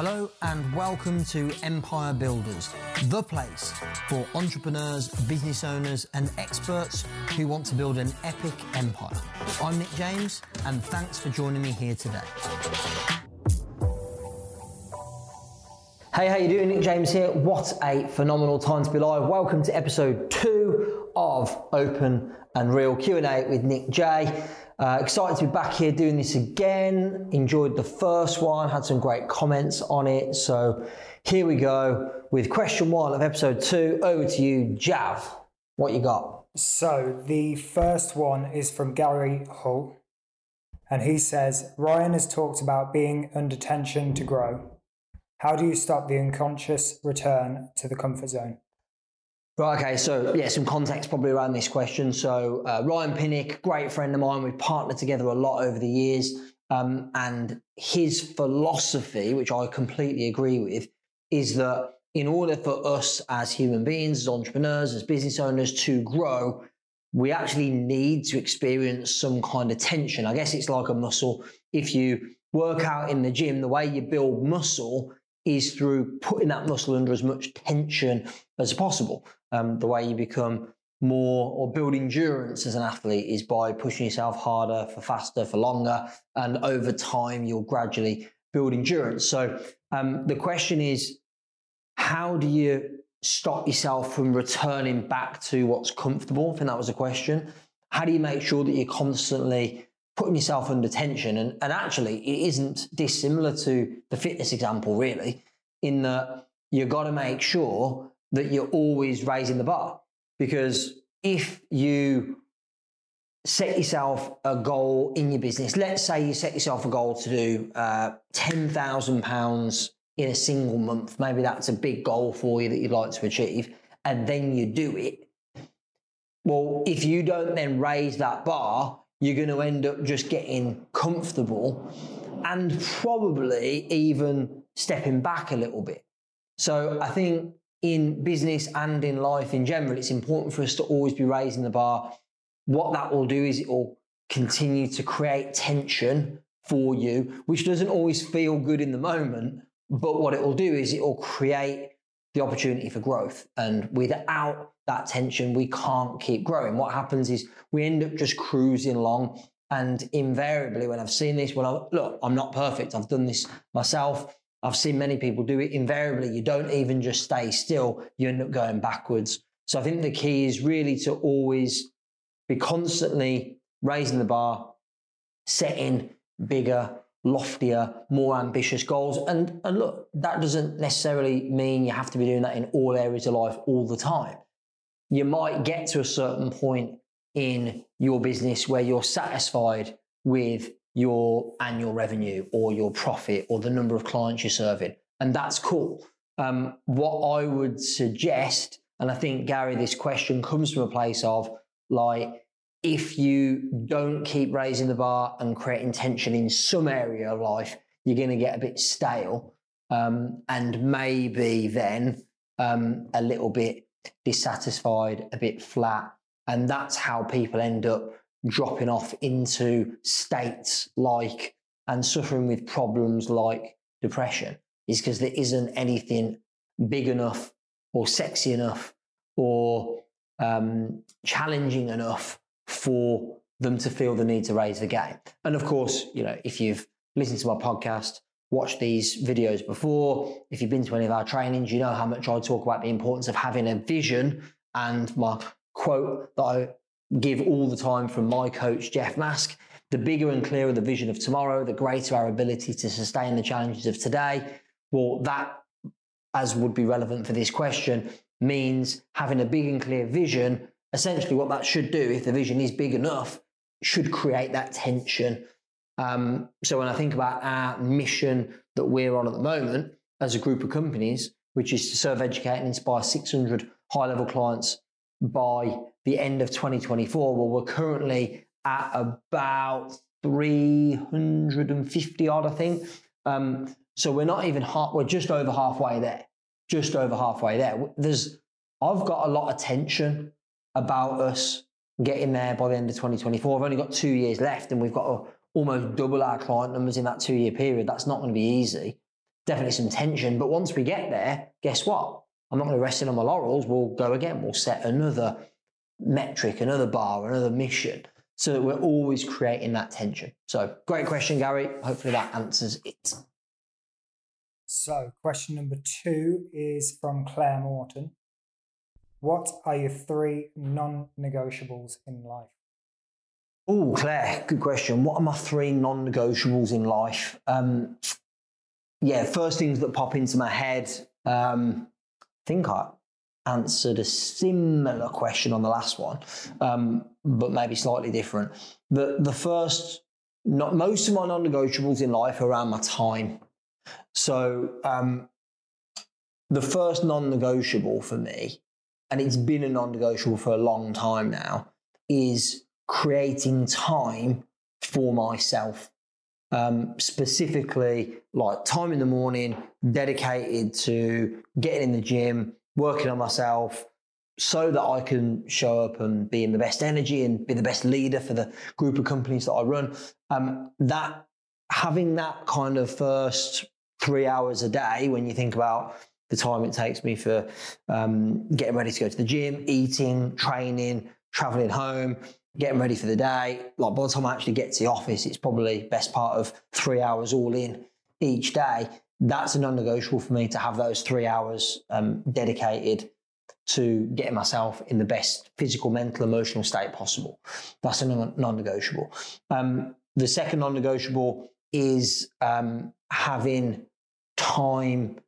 Hello and welcome to Empire Builders, the place for entrepreneurs, business owners and experts who want to build an epic empire. I'm Nick James and thanks for joining me here today. Hey, how you doing? Nick James here. What a phenomenal time to be live. Welcome to episode 2 of Open and Real Q&A with Nick J. Excited to be back here doing this again. Enjoyed the first one, had some great comments on it. So here we go with question 1 of episode 2. Over to you, Jav. What you got? So the first one is from Gary Hull. And he says, Ryan has talked about being under tension to grow. How do you stop the unconscious return to the comfort zone? Right, okay, so yeah, some context probably around this question. So Ryan Pinnock, great friend of mine, we've partnered together a lot over the years, and his philosophy, which I completely agree with, is that in order for us as human beings, as entrepreneurs, as business owners to grow, we actually need to experience some kind of tension. I guess it's like a muscle. If you work out in the gym, the way you build muscle is through putting that muscle under as much tension as possible. The way you become more or build endurance as an athlete is by pushing yourself harder, for faster, for longer, and over time you'll gradually build endurance. So the question is, how do you stop yourself from returning back to what's comfortable? I think that was a question. How do you make sure that you're constantly putting yourself under tension? And actually, it isn't dissimilar to the fitness example, really, in that you've got to make sure that you're always raising the bar. Because if you set yourself a goal in your business, let's say you set yourself a goal to do £10,000 in a single month, maybe that's a big goal for you that you'd like to achieve, and then you do it. Well, if you don't then raise that bar, you're going to end up just getting comfortable and probably even stepping back a little bit. So I think in business and in life in general, it's important for us to always be raising the bar. What that will do is it will continue to create tension for you, which doesn't always feel good in the moment, but what it will do is it will create the opportunity for growth. And without that tension, we can't keep growing. What happens is we end up just cruising along, and invariably, when I've seen this, look, I'm not perfect. I've done this myself. I've seen many people do it. Invariably, you don't even just stay still. You end up going backwards. So I think the key is really to always be constantly raising the bar, setting bigger, loftier, more ambitious goals. And look, that doesn't necessarily mean you have to be doing that in all areas of life all the time. You might get to a certain point in your business where you're satisfied with your annual revenue or your profit or the number of clients you're serving. And that's cool. What I would suggest, and I think, Gary, this question comes from a place of, like, if you don't keep raising the bar and creating tension in some area of life, you're going to get a bit stale, and maybe then a little bit dissatisfied, a bit flat. And that's how people end up dropping off into states like, and suffering with problems like, depression, is because there isn't anything big enough or sexy enough or challenging enough for them to feel the need to raise the game. And of course, you know, if you've listened to my podcast, watched these videos before, if you've been to any of our trainings, you know how much I talk about the importance of having a vision. And my quote that I give all the time from my coach, Jeff Mask: the bigger and clearer the vision of tomorrow, the greater our ability to sustain the challenges of today. Well, that, as would be relevant for this question, means having a big and clear vision. Essentially, what that should do, if the vision is big enough, should create that tension. So when I think about our mission that we're on at the moment as a group of companies, which is to serve, educate, and inspire 600 high-level clients by the end of 2024, well, we're currently at about 350 odd, I think. So we're not even half. We're just over halfway there. Just over halfway there. I've got a lot of tension about us getting there by the end of 2024. I've only got 2 years left, and we've got to almost double our client numbers in that 2-year period. That's not going to be easy. definitely some tension. But once we get there, guess what? I'm not going to rest in on my laurels. We'll go again. We'll set another metric, another bar, another mission, so that we're always creating that tension. So great question, Gary. Hopefully that answers it. So question number 2 is from Claire Morton. What are your 3 non-negotiables in life? Oh, Claire, good question. What are my 3 non-negotiables in life? Yeah, first things that pop into my head, I think I answered a similar question on the last one, but maybe slightly different. The first, most of my non-negotiables in life are around my time. So the first non-negotiable for me, and it's been a non-negotiable for a long time now, is creating time for myself. Specifically, like time in the morning dedicated to getting in the gym, working on myself, so that I can show up and be in the best energy and be the best leader for the group of companies that I run. That having that kind of first 3 hours a day, when you think about the time it takes me for getting ready to go to the gym, eating, training, traveling home, getting ready for the day. Like by the time I actually get to the office, it's probably best part of 3 hours all in each day. That's a non-negotiable for me, to have those 3 hours dedicated to getting myself in the best physical, mental, emotional state possible. That's a non-negotiable. The second non-negotiable is having time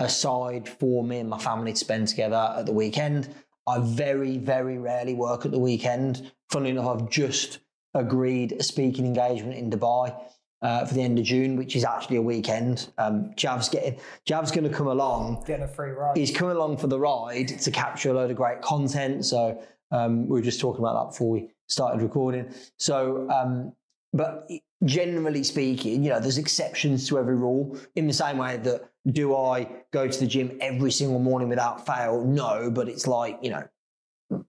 aside for me and my family to spend together at the weekend. I very, very rarely work at the weekend. Funnily enough, I've just agreed a speaking engagement in Dubai for the end of June, which is actually a weekend. Jav's going to come along. Getting a free ride. He's coming along for the ride to capture a load of great content. So we were just talking about that before we started recording. So, but generally speaking, you know, there's exceptions to every rule. In the same way that, do I go to the gym every single morning without fail? No, but it's like, you know,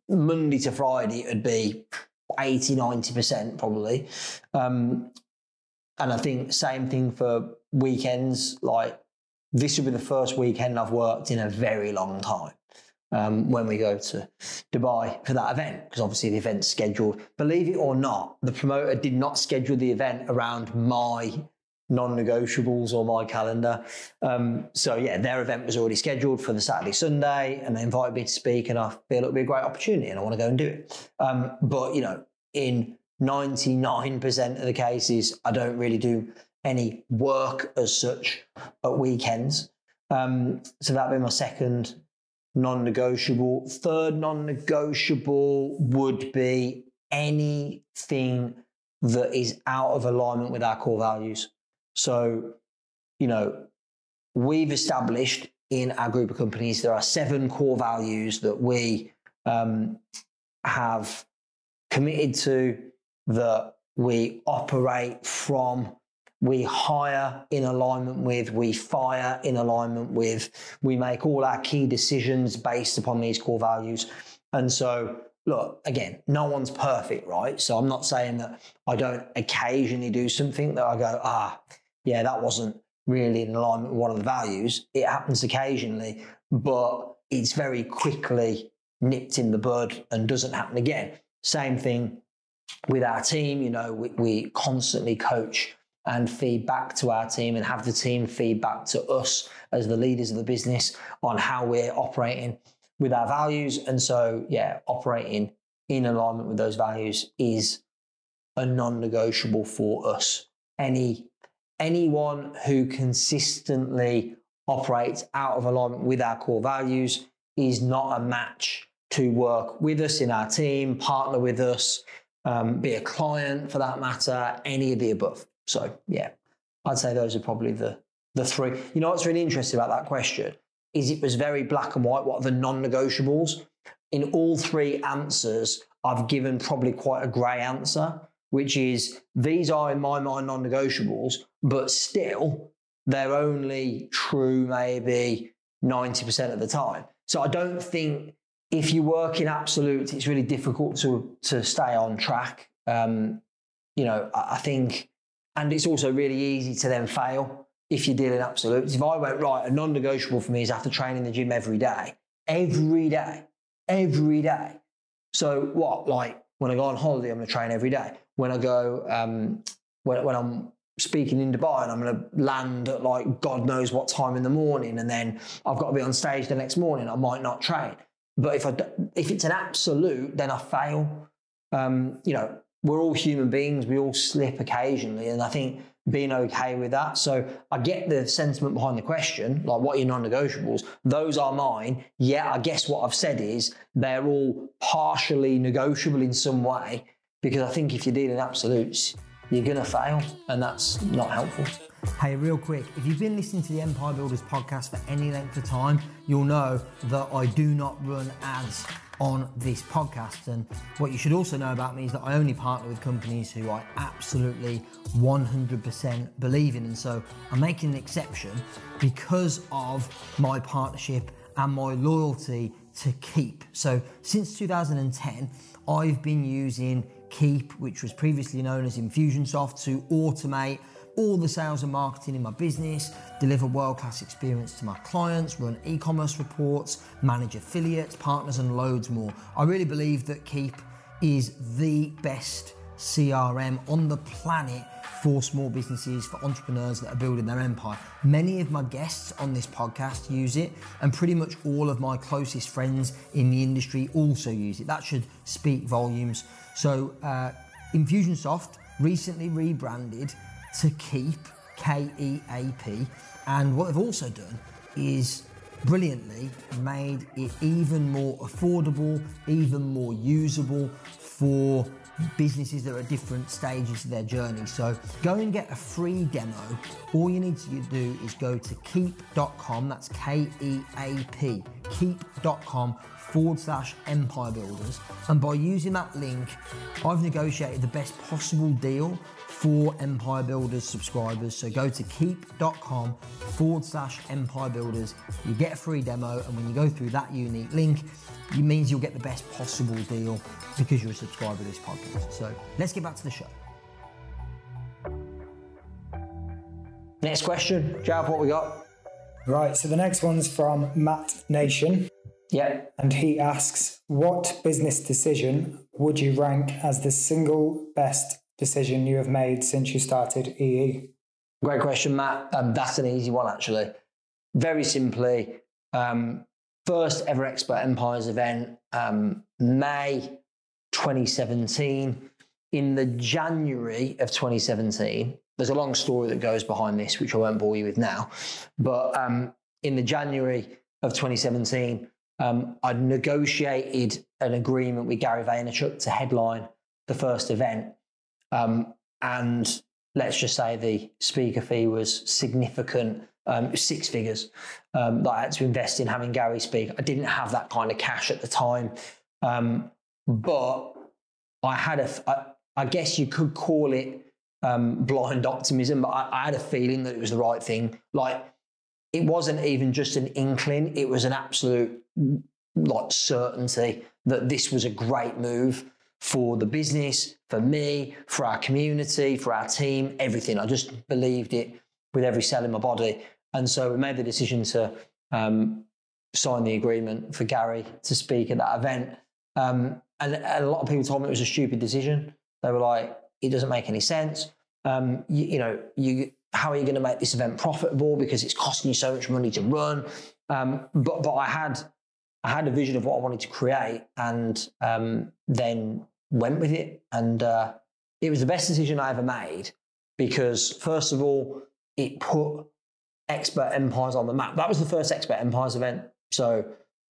Monday to Friday, it would be 80, 90% probably. And I think same thing for weekends. Like this will be the first weekend I've worked in a very long time when we go to Dubai for that event, because obviously the event's scheduled. Believe it or not, the promoter did not schedule the event around my non-negotiables or my calendar. So yeah, their event was already scheduled for the Saturday, Sunday, and they invited me to speak, and I feel it'll be a great opportunity and I want to go and do it. But you know, in 99% of the cases, I don't really do any work as such at weekends. So that'd be my second non-negotiable. Third non-negotiable would be anything that is out of alignment with our core values. So, you know, we've established in our group of companies, there are 7 core values that we have committed to, that we operate from, we hire in alignment with, we fire in alignment with, we make all our key decisions based upon these core values. And so, look, again, no one's perfect, right? So I'm not saying that I don't occasionally do something that I go, yeah, that wasn't really in alignment with one of the values. It happens occasionally, but it's very quickly nipped in the bud and doesn't happen again. Same thing with our team. You know, we constantly coach and feed back to our team and have the team feed back to us as the leaders of the business on how we're operating with our values. And so, yeah, operating in alignment with those values is a non-negotiable for us. Anyone who consistently operates out of alignment with our core values is not a match to work with us in our team, partner with us, be a client for that matter, any of the above. So, yeah, I'd say those are probably the 3. You know what's really interesting about that question is it was very black and white. What are the non-negotiables? In all 3 answers, I've given probably quite a grey answer, which is these are, in my mind, non-negotiables, but still they're only true maybe 90% of the time. So I don't think if you work in absolutes, it's really difficult to stay on track. You know, I think, and it's also really easy to then fail. if you're dealing absolutes. If I went, right, a non-negotiable for me is after training in the gym every day. Every day. Every day. So what? Like, when I go on holiday, I'm going to train every day. When I go, when I'm speaking in Dubai and I'm going to land at like God knows what time in the morning, and then I've got to be on stage the next morning, I might not train. But if it's an absolute, then I fail. You know, we're all human beings. We all slip occasionally. And I think being okay with that. So I get the sentiment behind the question, like what are your non-negotiables? Those are mine. Yeah, I guess what I've said is they're all partially negotiable in some way, because I think if you're dealing absolutes, you're going to fail, and that's not helpful. Hey, real quick, if you've been listening to the Empire Builders podcast for any length of time, you'll know that I do not run ads on this podcast. And what you should also know about me is that I only partner with companies who I absolutely 100% believe in. And so I'm making an exception because of my partnership and my loyalty to Keap. So since 2010, I've been using Keap, which was previously known as Infusionsoft, to automate all the sales and marketing in my business, deliver world-class experience to my clients, run e-commerce reports, manage affiliates, partners, and loads more. I really believe that Keap is the best CRM on the planet for small businesses, for entrepreneurs that are building their empire. Many of my guests on this podcast use it, and pretty much all of my closest friends in the industry also use it. That should speak volumes. So Infusionsoft recently rebranded to Keap, K-E-A-P, and what they've also done is brilliantly made it even more affordable, even more usable for businesses that are at different stages of their journey. So go and get a free demo. All you need to do is go to keap.com, that's K-E-A-P, keap.com/Empire Builders. And by using that link, I've negotiated the best possible deal for Empire Builders subscribers. So go to keap.com/Empire Builders. You get a free demo, and when you go through that unique link, it means you'll get the best possible deal because you're a subscriber to this podcast. So let's get back to the show. Next question, Jav, what we got? Right, so the next one's from Matt Nation. Yeah. And he asks, what business decision would you rank as the single best decision you have made since you started EE? Great question, Matt. That's an easy one, actually. Very simply, first ever Expert Empires event, May 2017. In the January of 2017, there's a long story that goes behind this, which I won't bore you with now. But in the January of 2017, I negotiated an agreement with Gary Vaynerchuk to headline the first event. And let's just say the speaker fee was significant, 6 figures that I had to invest in having Gary speak. I didn't have that kind of cash at the time. But I had I guess you could call it blind optimism, but I had a feeling that it was the right thing. Like, it wasn't even just an inkling. It was an absolute like certainty that this was a great move for the business, for me, for our community, for our team, everything. I just believed it with every cell in my body. And so we made the decision to sign the agreement for Gary to speak at that event. And a lot of people told me it was a stupid decision. They were like, it doesn't make any sense. How are you going to make this event profitable? Because it's costing you so much money to run. But I had a vision of what I wanted to create, and then went with it. And it was the best decision I ever made because, first of all, it put Expert Empires on the map. That was the first Expert Empires event. So,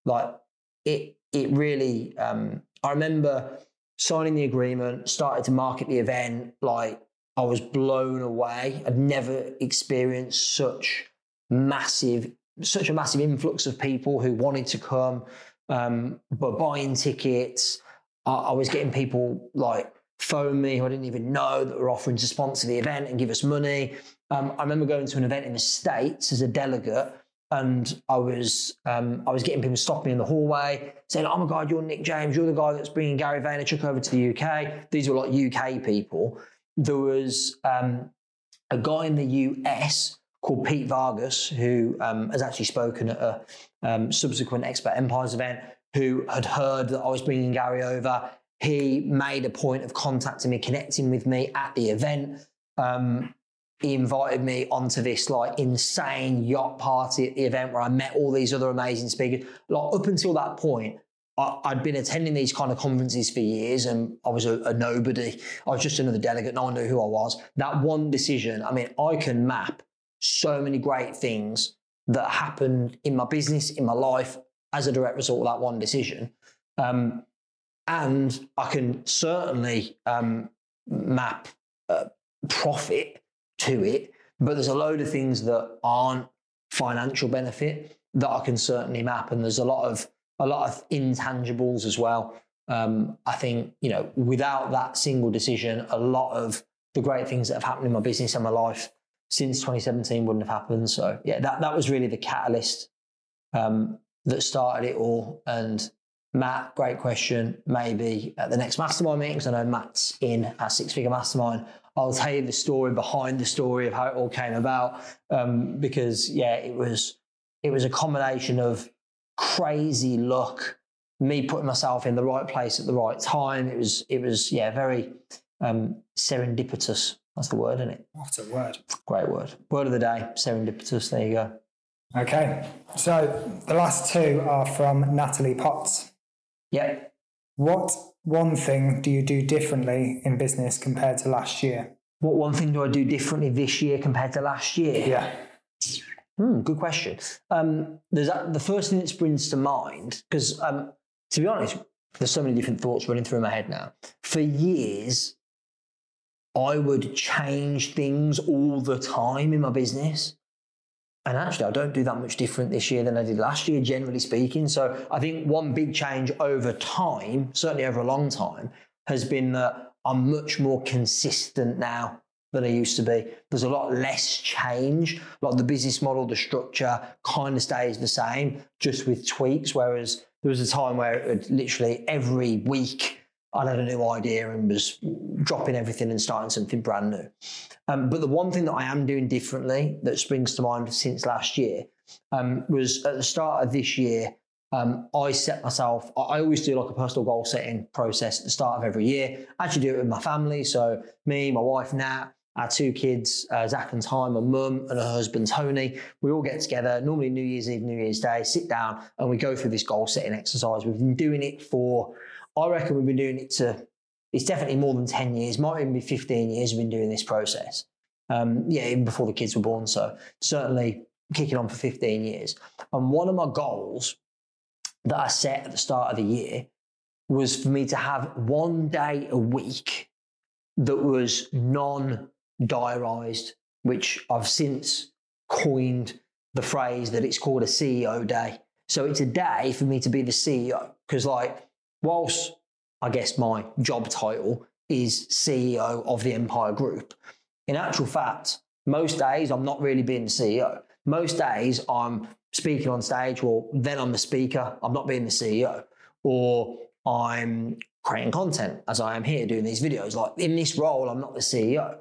like, it really... I remember signing the agreement, started to market the event. Like, I was blown away. I'd never experienced such a massive influx of people who wanted to come, but buying tickets. I was getting people like phone me who I didn't even know that were offering to sponsor the event and give us money. I remember going to an event in the States as a delegate, and I was getting people stop me in the hallway saying, "Oh my God, you're Nick James. You're the guy that's bringing Gary Vaynerchuk over to the UK." These were like UK people. There was a guy in the US called Pete Vargas, who has actually spoken at a subsequent Expert Empires event, who had heard that I was bringing Gary over. He made a point of contacting me, connecting with me at the event. He invited me onto this like insane yacht party at the event where I met all these other amazing speakers. Like up until that point, I'd been attending these kind of conferences for years and I was a nobody. I was just another delegate. No one knew who I was. That one decision, I mean, I can map so many great things that happened in my business, in my life, as a direct result of that one decision. And I can certainly map profit to it, but there's a load of things that aren't financial benefit that I can certainly map. And there's a lot of intangibles as well. I think, you know, without that single decision, a lot of the great things that have happened in my business and my life since 2017 wouldn't have happened. So yeah, that was really the catalyst that started it all. And Matt, great question. Maybe at the next mastermind meeting, because I know Matt's in our six-figure mastermind, I'll tell you the story behind the story of how it all came about. Because yeah, it was a combination of crazy luck, me putting myself in the right place at the right time. It was yeah, very serendipitous. That's the word, isn't it? What a word. Great word. Word of the day, serendipitous. There you go. Okay. So the last two are from Natalie Potts. Yeah. What one thing do you do differently in business compared to last year? What one thing do I do differently this year compared to last year? Yeah. Good question. There's the first thing that springs to mind, because to be honest, there's so many different thoughts running through my head now. For years, I would change things all the time in my business. And actually, I don't do that much different this year than I did last year, generally speaking. So I think one big change over time, certainly over a long time, has been that I'm much more consistent now than I used to be. There's a lot less change. Like the business model, the structure kind of stays the same, just with tweaks. Whereas there was a time where it would literally every week I'd had a new idea and was dropping everything and starting something brand new. But the one thing that I am doing differently that springs to mind since last year was at the start of this year, I set myself, I always do like a personal goal setting process at the start of every year. I actually do it with my family. So me, my wife, Nat, our two kids, Zach and Ty, my mum and her husband, Tony, we all get together, normally New Year's Eve, New Year's Day, sit down and we go through this goal setting exercise. We've been doing it for, I reckon we've been doing it to, it's definitely more than 10 years, might even be 15 years we've been doing this process. Yeah, even before the kids were born. So certainly kicking on for 15 years. And one of my goals that I set at the start of the year was for me to have one day a week that was non-diarised, which I've since coined the phrase that it's called a CEO day. So it's a day for me to be the CEO, because like, whilst I guess my job title is CEO of the Empire Group, in actual fact, most days I'm not really being the CEO. Most days I'm speaking on stage, well, then I'm the speaker, I'm not being the CEO. Or I'm creating content as I am here doing these videos. Like in this role, I'm not the CEO.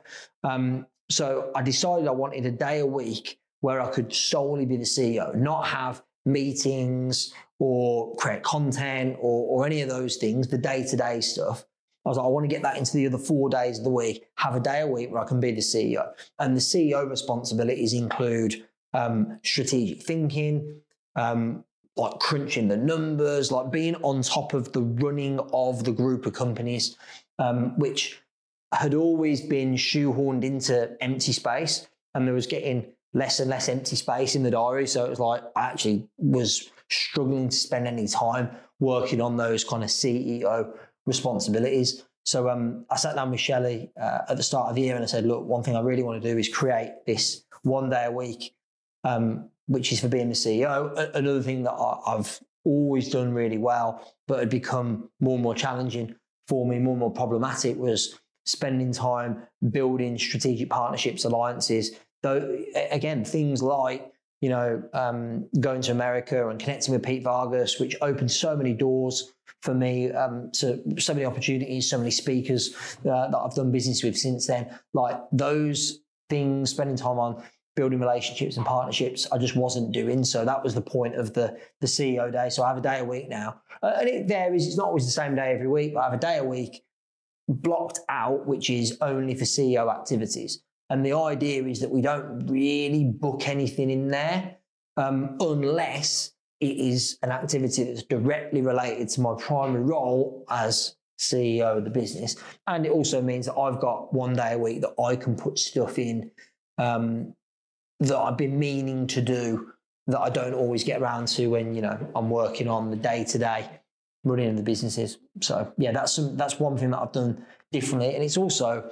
So I decided I wanted a day a week where I could solely be the CEO, not have meetings or create content or any of those things, the day-to-day stuff. I was like, I want to get that into the other 4 days of the week, have a day a week where I can be the CEO. And the CEO responsibilities include strategic thinking, like crunching the numbers, like being on top of the running of the group of companies, which had always been shoehorned into empty space. And there was getting less and less empty space in the diary. So it was like, I actually was struggling to spend any time working on those kind of CEO responsibilities. So I sat down with Shelley at the start of the year and I said, look, one thing I really want to do is create this one day a week, which is for being the CEO. Another thing that I've always done really well, but had become more and more challenging for me, more and more problematic, was spending time building strategic partnerships, alliances. Though, again, things like, you know, going to America and connecting with Pete Vargas, which opened so many doors for me, to so many opportunities, so many speakers that I've done business with since then. Like those things, spending time on building relationships and partnerships. I just wasn't doing. So that was the point of the CEO day. So I have a day a week now. And it varies. It's not always the same day every week, but I have a day a week blocked out, which is only for CEO activities. And the idea is that we don't really book anything in there unless it is an activity that's directly related to my primary role as CEO of the business. And it also means that I've got one day a week that I can put stuff in that I've been meaning to do that I don't always get around to when, you know, I'm working on the day-to-day running of the businesses. So yeah, that's one thing that I've done differently. And it's also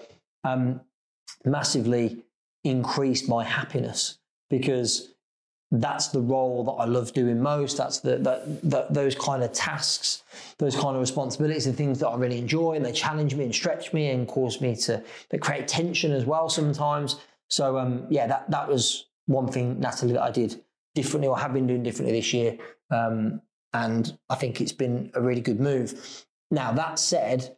massively increased my happiness, because that's the role that I love doing most. That's those kind of tasks, those kind of responsibilities, and things that I really enjoy, and they challenge me and stretch me and cause me to create tension as well sometimes. So yeah, that was one thing, Natalie, that I did differently, or have been doing differently this year. And I think it's been a really good move. Now, that said,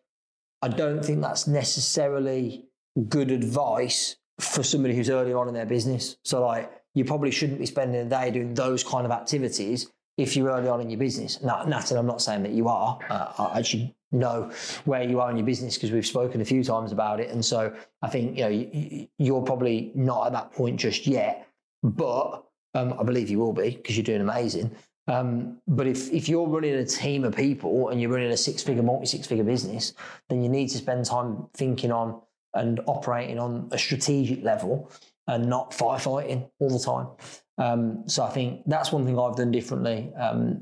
I don't think that's necessarily good advice for somebody who's early on in their business. So like, you probably shouldn't be spending a day doing those kind of activities if you're early on in your business. Now, Natalie, I'm not saying that you are. I should know where you are in your business, because we've spoken a few times about it. And so I think, you know, you're probably not at that point just yet, but I believe you will be, because you're doing amazing. But if you're running a team of people and you're running a multi-six-figure business, then you need to spend time thinking on and operating on a strategic level and not firefighting all the time. So I think that's one thing I've done differently.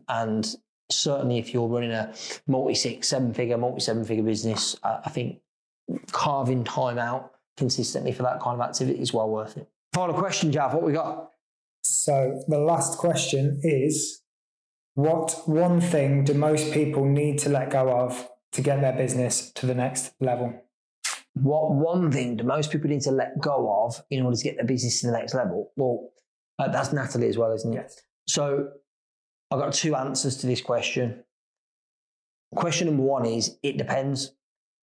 And certainly if you're running a multi-seven-figure business, I think carving time out consistently for that kind of activity is well worth it. Final question, Jav, what we got? So the last question is, what one thing do most people need to let go of to get their business to the next level? What one thing do most people need to let go of in order to get their business to the next level? Well, that's Natalie as well, isn't it? Yes. So I've got two answers to this question. Question number one is, it depends.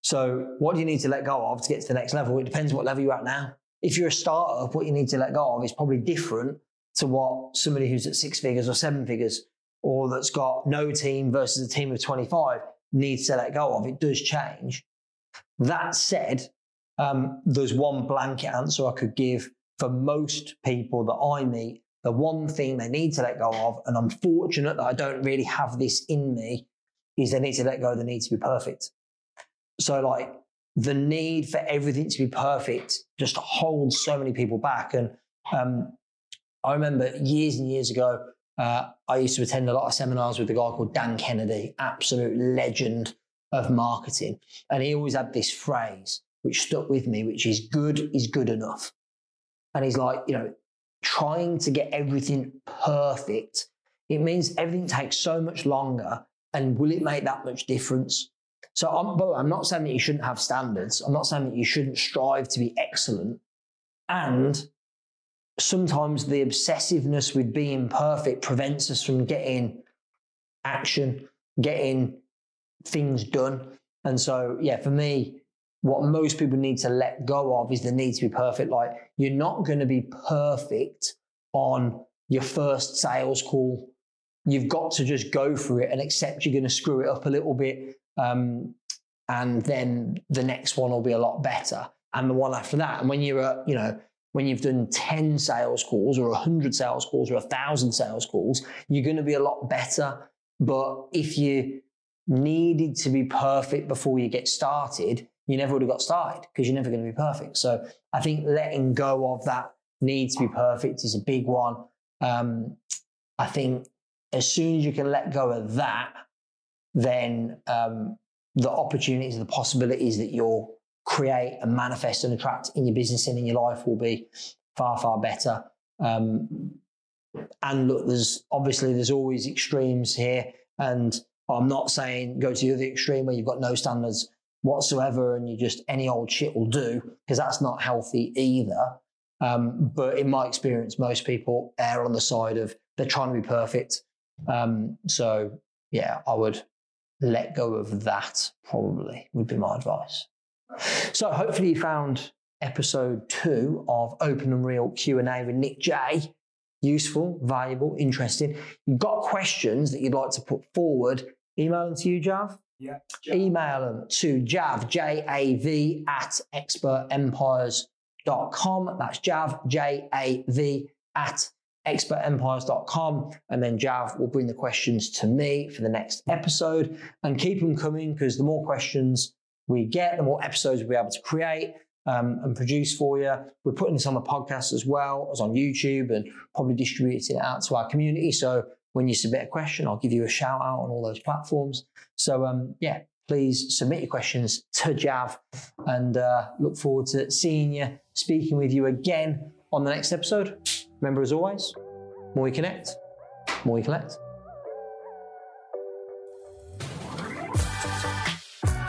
So what do you need to let go of to get to the next level? It depends what level you're at now. If you're a startup, what you need to let go of is probably different to what somebody who's at 6 figures or 7 figures, or that's got no team versus a team of 25 needs to let go of. It does change. That said, there's one blanket answer I could give for most people that I meet. The one thing they need to let go of, and I'm fortunate that I don't really have this in me, is they need to let go of the need to be perfect. So like, the need for everything to be perfect just holds so many people back. And I remember years and years ago, I used to attend a lot of seminars with a guy called Dan Kennedy, absolute legend of marketing. And he always had this phrase, which stuck with me, which is good enough. And he's like, you know, trying to get everything perfect, it means everything takes so much longer, and will it make that much difference? So I'm not saying that you shouldn't have standards. I'm not saying that you shouldn't strive to be excellent. And sometimes the obsessiveness with being perfect prevents us from getting action, getting things done. And so, yeah, for me, what most people need to let go of is the need to be perfect. Like, you're not going to be perfect on your first sales call. You've got to just go for it and accept you're going to screw it up a little bit. And then the next one will be a lot better, and the one after that. And when you're at, you know, when you've done 10 sales calls or 100 sales calls or 1,000 sales calls, you're going to be a lot better. But if you needed to be perfect before you get started, you never would have got started, because you're never going to be perfect. So I think letting go of that need to be perfect is a big one. I think as soon as you can let go of that, then the opportunities and the possibilities that you'll create and manifest and attract in your business and in your life will be far, far better. And look, there's always extremes here, and I'm not saying go to the other extreme where you've got no standards whatsoever and you just any old shit will do, because that's not healthy either. But in my experience, most people err on the side of they're trying to be perfect. So yeah, I would let go of that, probably would be my advice. So hopefully you found episode 2 of Open and Real Q&A with Nick J. Useful, valuable, interesting. You've got questions that you'd like to put forward, email them to you, Jav? Yeah. Jav. Email them to Jav, J-A-V, at expertempires.com. That's Jav, J-A-V, at expertempires.com. And then Jav will bring the questions to me for the next episode. And keep them coming, because the more questions we get, the more episodes we'll be able to create and produce for you. We're putting this on the podcast as well as on YouTube, and probably distributing it out to our community. So when you submit a question, I'll give you a shout out on all those platforms. So yeah, please submit your questions to Jav, and look forward to seeing you, speaking with you again on the next episode. Remember, as always, more you connect, more you collect.